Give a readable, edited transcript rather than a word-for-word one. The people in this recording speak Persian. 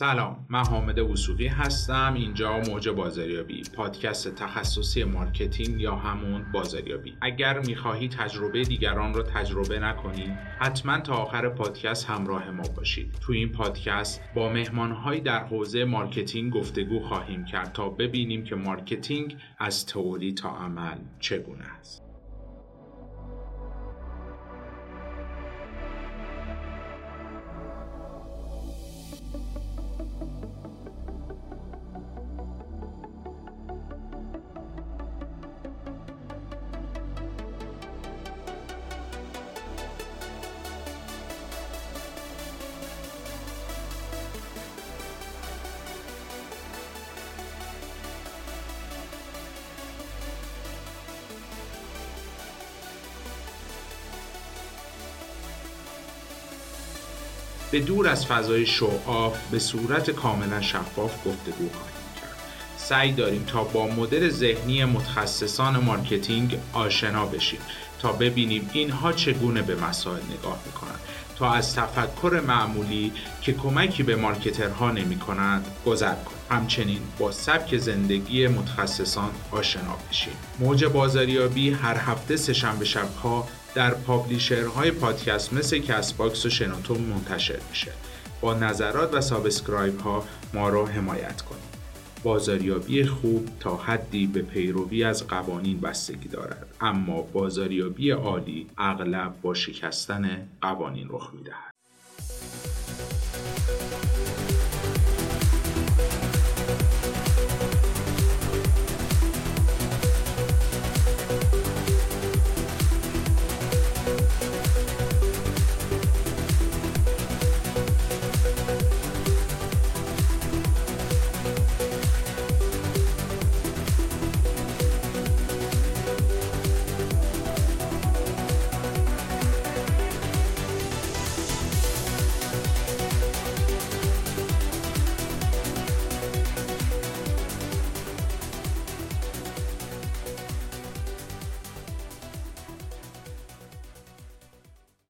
سلام، من حامد و سوگی هستم. اینجا موج بازاریابی، پادکست تخصصی مارکتینگ یا همون بازاریابی. اگر میخواهی تجربه دیگران رو تجربه نکنی، حتما تا آخر پادکست همراه ما باشید. تو این پادکست با مهمان‌های در حوزه مارکتینگ گفتگو خواهیم کرد تا ببینیم که مارکتینگ از تئوری تا عمل چگونه است. به دور از فضای شوآف به صورت کاملا شفاف گفتگو خواهیم کرد. سعی داریم تا با مدل ذهنی متخصصان مارکتینگ آشنا بشیم تا ببینیم اینها چگونه به مسائل نگاه میکنند، تا از تفکر معمولی که کمکی به مارکترها نمی‌کند گذر کنیم. همچنین با سبک زندگی متخصصان آشنا بشیم. موج بازاریابی هر هفته سه‌شنبه شب‌ها در پابلیشرهای پادکست مثل کسباکس و شنوتو منتشر میشه. با نظرات و سابسکرایب ها ما را حمایت کنید. بازاریابی خوب تا حدی به پیروی از قوانین بستگی دارد، اما بازاریابی عالی اغلب با شکستن قوانین رخ میدهد.